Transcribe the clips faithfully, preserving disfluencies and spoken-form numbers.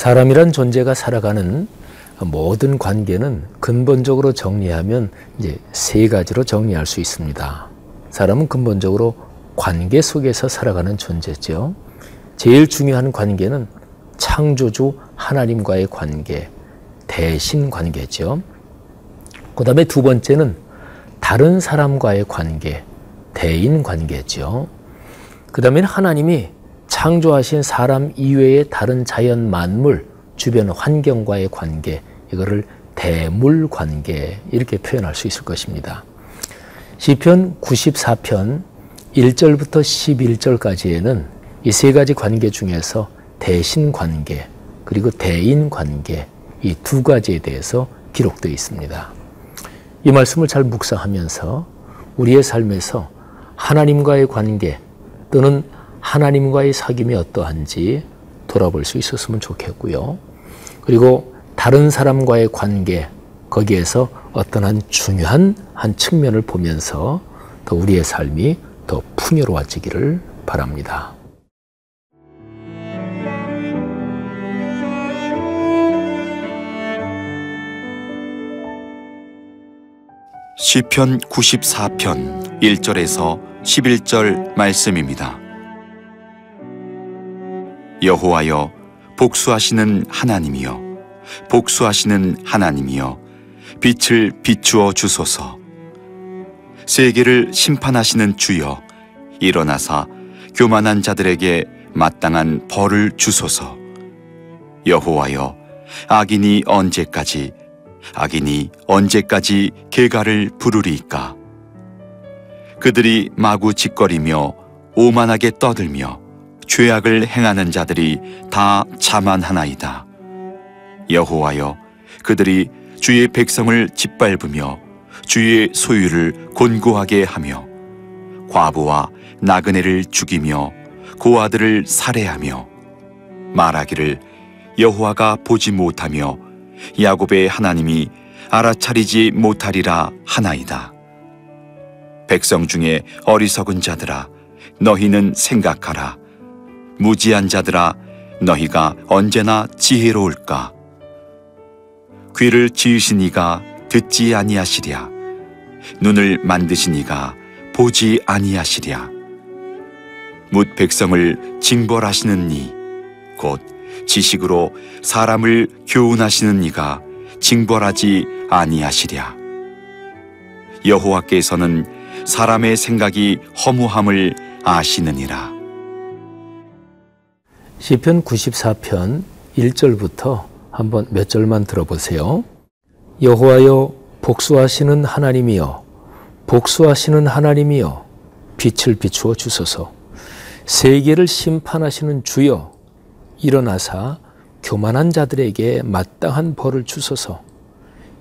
사람이란 존재가 살아가는 모든 관계는 근본적으로 정리하면 이제 세 가지로 정리할 수 있습니다. 사람은 근본적으로 관계 속에서 살아가는 존재죠. 제일 중요한 관계는 창조주 하나님과의 관계, 대신 관계죠. 그 다음에 두 번째는 다른 사람과의 관계, 대인 관계죠. 그 다음에 하나님이 창조하신 사람 이외의 다른 자연 만물, 주변 환경과의 관계, 이거를 대물 관계 이렇게 표현할 수 있을 것입니다. 시편 구십사 편 일 절부터 십일 절까지에는 이 세 가지 관계 중에서 대신 관계 그리고 대인 관계 이 두 가지에 대해서 기록되어 있습니다. 이 말씀을 잘 묵상하면서 우리의 삶에서 하나님과의 관계 또는 하나님과의 사귐이 어떠한지 돌아볼 수 있었으면 좋겠고요. 그리고 다른 사람과의 관계, 거기에서 어떤 한 중요한 한 측면을 보면서 더 우리의 삶이 더 풍요로워지기를 바랍니다. 시편 구십사 편 일 절에서 십일 절 말씀입니다. 여호와여, 복수하시는 하나님이여, 복수하시는 하나님이여, 빛을 비추어 주소서. 세계를 심판하시는 주여, 일어나사 교만한 자들에게 마땅한 벌을 주소서. 여호와여, 악인이 언제까지, 악인이 언제까지 개가를 부르리까? 그들이 마구 짓거리며 오만하게 떠들며 죄악을 행하는 자들이 다 자만하나이다. 여호와여, 그들이 주의 백성을 짓밟으며 주의 소유를 곤고하게 하며 과부와 나그네를 죽이며 고아들을 살해하며 말하기를 여호와가 보지 못하며 야곱의 하나님이 알아차리지 못하리라 하나이다. 백성 중에 어리석은 자들아, 너희는 생각하라. 무지한 자들아, 너희가 언제나 지혜로울까? 귀를 지으신 이가 듣지 아니하시랴. 눈을 만드신 이가 보지 아니하시랴. 뭇 백성을 징벌하시는 이, 곧 지식으로 사람을 교훈하시는 이가 징벌하지 아니하시랴. 여호와께서는 사람의 생각이 허무함을 아시느니라. 시편 구십사 편 일 절부터 한번 몇 절만 들어보세요. 여호와여, 복수하시는 하나님이여, 복수하시는 하나님이여, 빛을 비추어 주소서. 세계를 심판하시는 주여, 일어나사 교만한 자들에게 마땅한 벌을 주소서.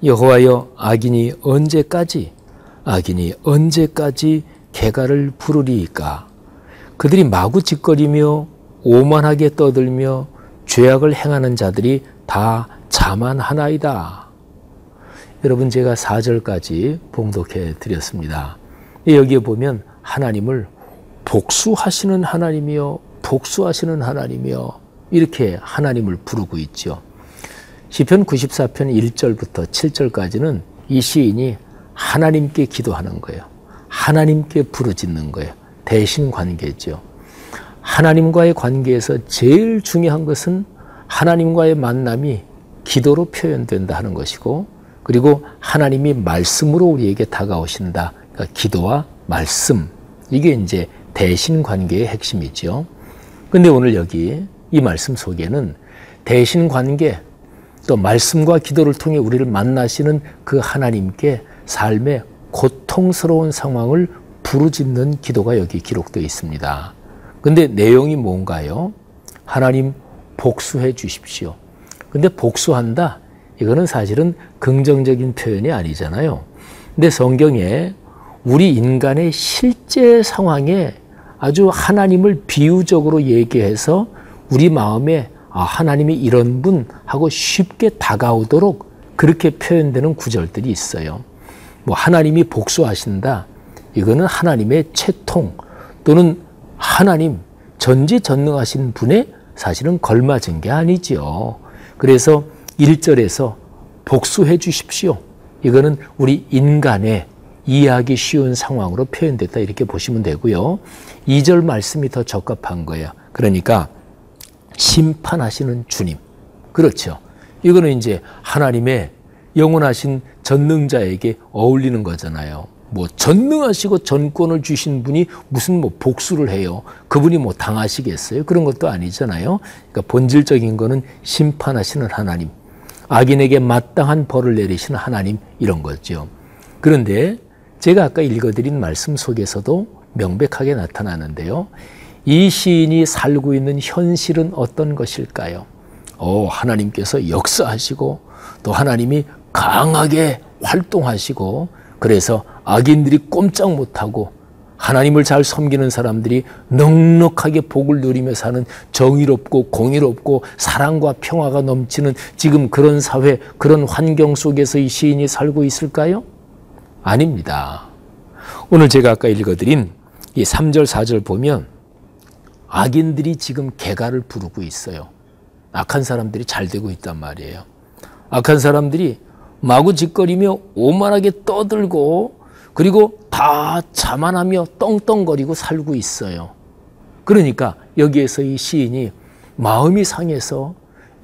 여호와여, 악인이 언제까지, 악인이 언제까지 개가를 부르리이까? 그들이 마구 짓거리며 오만하게 떠들며 죄악을 행하는 자들이 다 자만하나이다. 여러분, 제가 사 절까지 봉독해 드렸습니다. 여기에 보면 하나님을 복수하시는 하나님이요, 복수하시는 하나님이요, 이렇게 하나님을 부르고 있죠. 시편 구십사 편 일 절부터 칠 절까지는 이 시인이 하나님께 기도하는 거예요. 하나님께 부르짖는 거예요. 대신 관계죠. 하나님과의 관계에서 제일 중요한 것은 하나님과의 만남이 기도로 표현된다 하는 것이고, 그리고 하나님이 말씀으로 우리에게 다가오신다. 그러니까 기도와 말씀, 이게 이제 대신 관계의 핵심이죠. 그런데 오늘 여기 이 말씀 속에는 대신 관계, 또 말씀과 기도를 통해 우리를 만나시는 그 하나님께 삶의 고통스러운 상황을 부르짖는 기도가 여기 기록되어 있습니다. 근데 내용이 뭔가요? 하나님, 복수해 주십시오. 근데 복수한다, 이거는 사실은 긍정적인 표현이 아니잖아요. 근데 성경에 우리 인간의 실제 상황에 아주 하나님을 비유적으로 얘기해서 우리 마음에 아, 하나님이 이런 분 하고 쉽게 다가오도록 그렇게 표현되는 구절들이 있어요. 뭐 하나님이 복수하신다, 이거는 하나님의 채통 또는 하나님 전지전능하신 분의 사실은 걸맞은 게 아니지요. 그래서 일 절에서 복수해 주십시오. 이거는 우리 인간의 이해하기 쉬운 상황으로 표현됐다 이렇게 보시면 되고요. 이 절 말씀이 더 적합한 거예요. 그러니까 심판하시는 주님. 그렇죠. 이거는 이제 하나님의 영원하신 전능자에게 어울리는 거잖아요. 뭐 전능하시고 전권을 주신 분이 무슨 뭐 복수를 해요. 그분이 뭐 당하시겠어요? 그런 것도 아니잖아요. 그러니까 본질적인 거는 심판하시는 하나님, 악인에게 마땅한 벌을 내리시는 하나님, 이런 거죠. 그런데 제가 아까 읽어드린 말씀 속에서도 명백하게 나타나는데요. 이 시인이 살고 있는 현실은 어떤 것일까요? 오, 하나님께서 역사하시고 또 하나님이 강하게 활동하시고, 그래서 악인들이 꼼짝 못하고 하나님을 잘 섬기는 사람들이 넉넉하게 복을 누리며 사는 정의롭고 공의롭고 사랑과 평화가 넘치는 지금 그런 사회, 그런 환경 속에서 이 시인이 살고 있을까요? 아닙니다. 오늘 제가 아까 읽어드린 이 삼 절, 사 절 보면 악인들이 지금 개가를 부르고 있어요. 악한 사람들이 잘 되고 있단 말이에요. 악한 사람들이 마구 짓거리며 오만하게 떠들고, 그리고 다 자만하며 떵떵거리고 살고 있어요. 그러니까 여기에서 이 시인이 마음이 상해서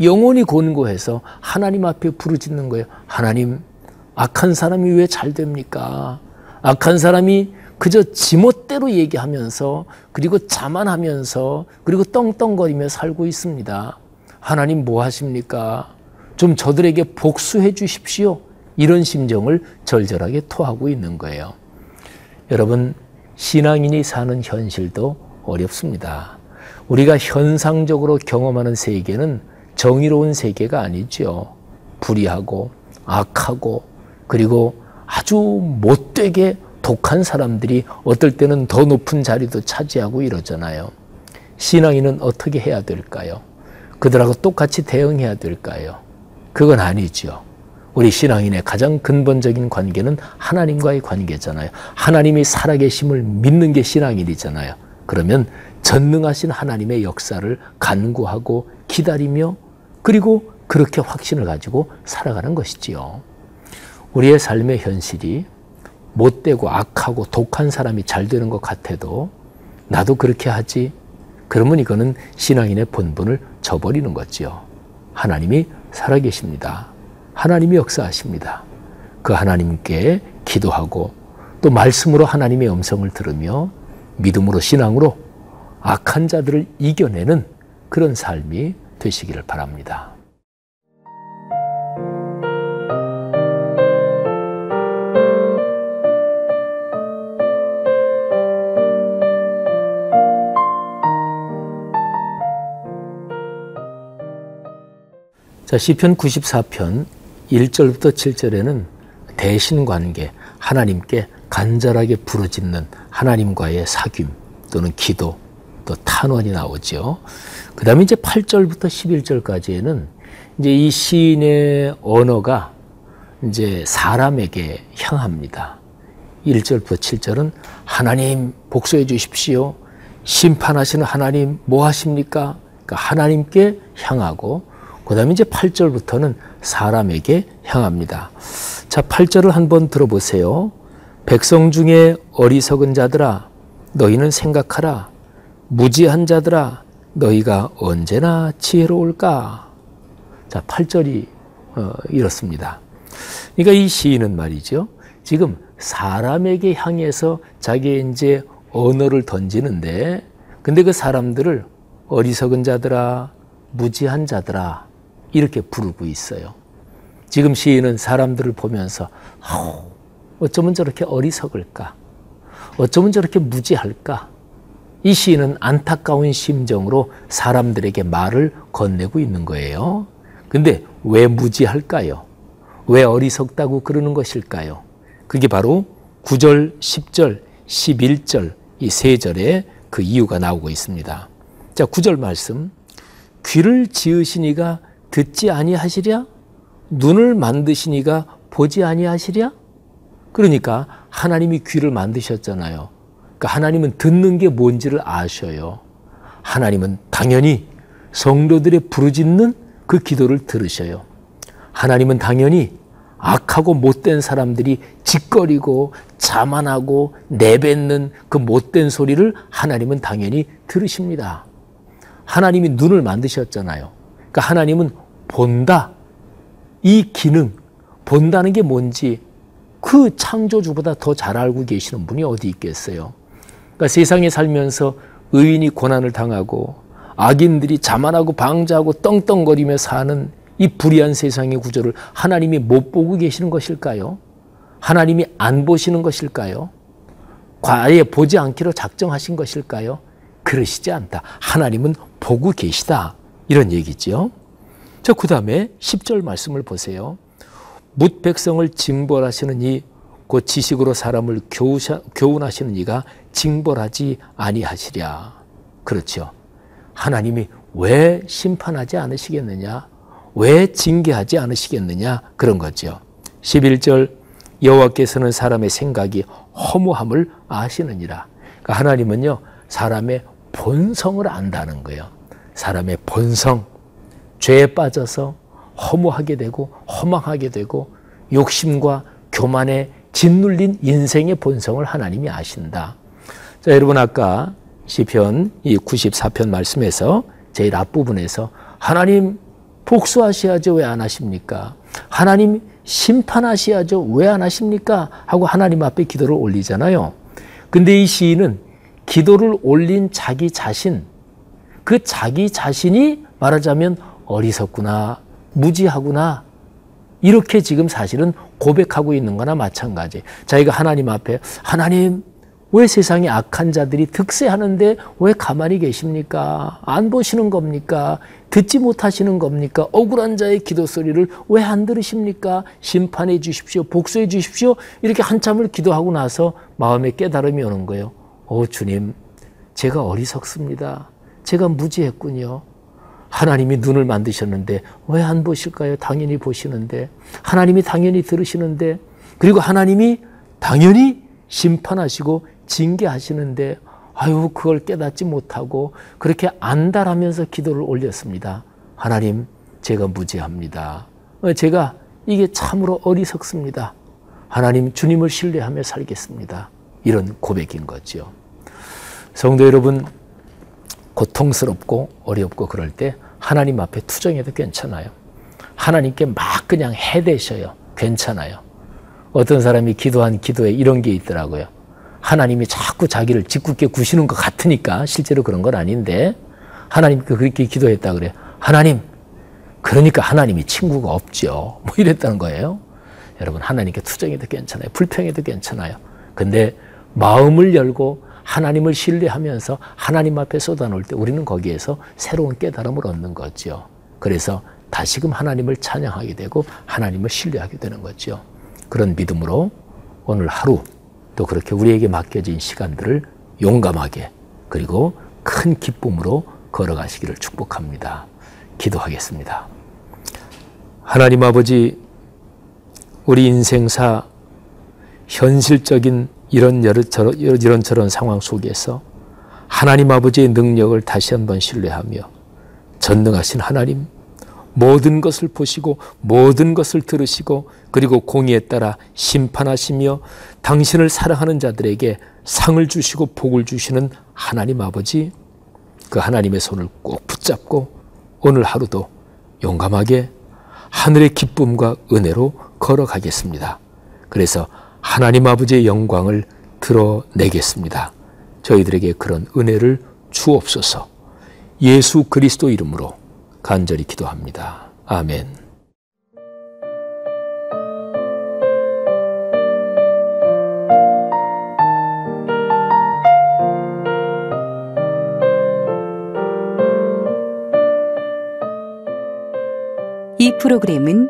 영혼이 곤고해서 하나님 앞에 부르짖는 거예요. 하나님, 악한 사람이 왜 잘 됩니까? 악한 사람이 그저 지멋대로 얘기하면서, 그리고 자만하면서, 그리고 떵떵거리며 살고 있습니다. 하나님 뭐 하십니까? 좀 저들에게 복수해 주십시오. 이런 심정을 절절하게 토하고 있는 거예요. 여러분, 신앙인이 사는 현실도 어렵습니다. 우리가 현상적으로 경험하는 세계는 정의로운 세계가 아니죠. 불의하고 악하고 그리고 아주 못되게 독한 사람들이 어떨 때는 더 높은 자리도 차지하고 이러잖아요. 신앙인은 어떻게 해야 될까요? 그들하고 똑같이 대응해야 될까요? 그건 아니죠. 우리 신앙인의 가장 근본적인 관계는 하나님과의 관계잖아요. 하나님이 살아계심을 믿는 게 신앙인이잖아요. 그러면 전능하신 하나님의 역사를 간구하고 기다리며, 그리고 그렇게 확신을 가지고 살아가는 것이지요. 우리의 삶의 현실이 못되고 악하고 독한 사람이 잘 되는 것 같아도 나도 그렇게 하지. 그러면 이거는 신앙인의 본분을 저버리는 거지요. 하나님이 살아계십니다. 하나님이 역사하십니다. 그 하나님께 기도하고 또 말씀으로 하나님의 음성을 들으며 믿음으로 신앙으로 악한 자들을 이겨내는 그런 삶이 되시기를 바랍니다. 자, 시편 구십사 편 일 절부터 칠 절에는 대신관계, 하나님께 간절하게 부르짖는 하나님과의 사귐 또는 기도, 또 탄원이 나오죠. 그 다음에 이제 팔 절부터 십일 절까지에는 이제 이 시인의 언어가 이제 사람에게 향합니다. 일 절부터 칠 절은 하나님 복수해 주십시오. 심판하시는 하나님 뭐 하십니까? 그러니까 하나님께 향하고, 그 다음에 이제 팔 절부터는 사람에게 향합니다. 자, 팔 절을 한번 들어보세요. 백성 중에 어리석은 자들아, 너희는 생각하라. 무지한 자들아, 너희가 언제나 지혜로울까? 자, 팔 절이 어, 이렇습니다. 그러니까 이 시인은 말이죠, 지금 사람에게 향해서 자기의 이제 언어를 던지는데, 근데 그 사람들을 어리석은 자들아, 무지한 자들아, 이렇게 부르고 있어요. 지금 시인은 사람들을 보면서 아우, 어쩌면 저렇게 어리석을까? 어쩌면 저렇게 무지할까? 이 시인은 안타까운 심정으로 사람들에게 말을 건네고 있는 거예요. 근데 왜 무지할까요? 왜 어리석다고 그러는 것일까요? 그게 바로 구 절, 십 절, 십일 절 이 세 절에 그 이유가 나오고 있습니다. 자, 구 절 말씀. 귀를 지으신 이가 듣지 아니하시랴? 눈을 만드신 이가 보지 아니하시랴? 그러니까 하나님이 귀를 만드셨잖아요. 그러니까 하나님은 듣는 게 뭔지를 아셔요. 하나님은 당연히 성도들의 부르짖는 그 기도를 들으셔요. 하나님은 당연히 악하고 못된 사람들이 짓거리고 자만하고 내뱉는 그 못된 소리를 하나님은 당연히 들으십니다. 하나님이 눈을 만드셨잖아요. 그러니까 하나님은 본다. 이 기능, 본다는 게 뭔지 그 창조주보다 더 잘 알고 계시는 분이 어디 있겠어요. 그러니까 세상에 살면서 의인이 고난을 당하고 악인들이 자만하고 방자하고 떵떵거리며 사는 이 불의한 세상의 구조를 하나님이 못 보고 계시는 것일까요? 하나님이 안 보시는 것일까요? 과에 보지 않기로 작정하신 것일까요? 그러시지 않다. 하나님은 보고 계시다. 이런 얘기죠. 자, 그 다음에 십 절 말씀을 보세요. 뭇 백성을 징벌하시는 이 곧 지식으로 사람을 교우사, 교훈하시는 이가 징벌하지 아니하시랴. 그렇죠. 하나님이 왜 심판하지 않으시겠느냐? 왜 징계하지 않으시겠느냐? 그런 거죠. 십일 절, 여호와께서는 사람의 생각이 허무함을 아시느니라. 그러니까 하나님은요, 사람의 본성을 안다는 거예요. 사람의 본성, 죄에 빠져서 허무하게 되고 허망하게 되고 욕심과 교만에 짓눌린 인생의 본성을 하나님이 아신다. 자, 여러분 아까 시편 이 구십사 편 말씀에서 제일 앞부분에서 하나님 복수하셔야죠. 왜 안 하십니까? 하나님 심판하셔야죠. 왜 안 하십니까? 하고 하나님 앞에 기도를 올리잖아요. 근데 이 시인은 기도를 올린 자기 자신, 그 자기 자신이 말하자면 어리석구나, 무지하구나, 이렇게 지금 사실은 고백하고 있는 거나 마찬가지. 자기가 하나님 앞에, 하나님, 왜 세상에 악한 자들이 득세하는데 왜 가만히 계십니까? 안 보시는 겁니까? 듣지 못하시는 겁니까? 억울한 자의 기도 소리를 왜 안 들으십니까? 심판해 주십시오. 복수해 주십시오. 이렇게 한참을 기도하고 나서 마음에 깨달음이 오는 거예요. 오, 주님, 제가 어리석습니다. 제가 무지했군요. 하나님이 눈을 만드셨는데 왜 안 보실까요? 당연히 보시는데, 하나님이 당연히 들으시는데, 그리고 하나님이 당연히 심판하시고 징계하시는데, 아유, 그걸 깨닫지 못하고 그렇게 안달하면서 기도를 올렸습니다. 하나님, 제가 무지합니다. 제가 이게 참으로 어리석습니다. 하나님, 주님을 신뢰하며 살겠습니다. 이런 고백인 거죠. 성도 여러분, 고통스럽고 어렵고 그럴 때 하나님 앞에 투정해도 괜찮아요. 하나님께 막 그냥 해대셔요. 괜찮아요. 어떤 사람이 기도한 기도에 이런 게 있더라고요. 하나님이 자꾸 자기를 짓궂게 구시는 것 같으니까, 실제로 그런 건 아닌데, 하나님께 그렇게 기도했다 그래요. 하나님, 그러니까 하나님이 친구가 없죠. 뭐 이랬다는 거예요. 여러분, 하나님께 투정해도 괜찮아요. 불평해도 괜찮아요. 근데 마음을 열고 하나님을 신뢰하면서 하나님 앞에 쏟아놓을 때 우리는 거기에서 새로운 깨달음을 얻는 거죠. 그래서 다시금 하나님을 찬양하게 되고 하나님을 신뢰하게 되는 거죠. 그런 믿음으로 오늘 하루 또 그렇게 우리에게 맡겨진 시간들을 용감하게 그리고 큰 기쁨으로 걸어가시기를 축복합니다. 기도하겠습니다. 하나님 아버지, 우리 인생사 현실적인 이런 여러저런, 이런저런 상황 속에서 하나님 아버지의 능력을 다시 한번 신뢰하며, 전능하신 하나님, 모든 것을 보시고 모든 것을 들으시고 그리고 공의에 따라 심판하시며 당신을 사랑하는 자들에게 상을 주시고 복을 주시는 하나님 아버지, 그 하나님의 손을 꼭 붙잡고 오늘 하루도 용감하게 하늘의 기쁨과 은혜로 걸어가겠습니다. 그래서 하나님 아버지의 영광을 드러내겠습니다. 저희들에게 그런 은혜를 주옵소서. 예수 그리스도 이름으로 간절히 기도합니다. 아멘. 이 프로그램은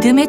믿음의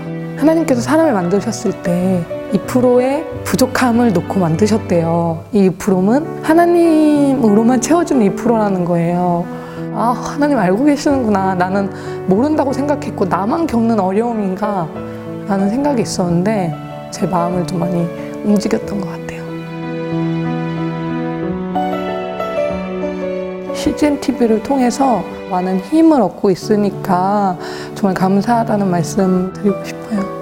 하나님께서 사람을 만드셨을 때 이 퍼센트의 부족함을 놓고 만드셨대요. 이 이 퍼센트는 하나님으로만 채워주는 이 퍼센트라는 거예요. 아, 하나님 알고 계시는구나. 나는 모른다고 생각했고 나만 겪는 어려움인가 라는 생각이 있었는데 제 마음을 좀 많이 움직였던 것 같아요. 씨지엔 티비를 통해서 많은 힘을 얻고 있으니까 정말 감사하다는 말씀 드리고 싶어요.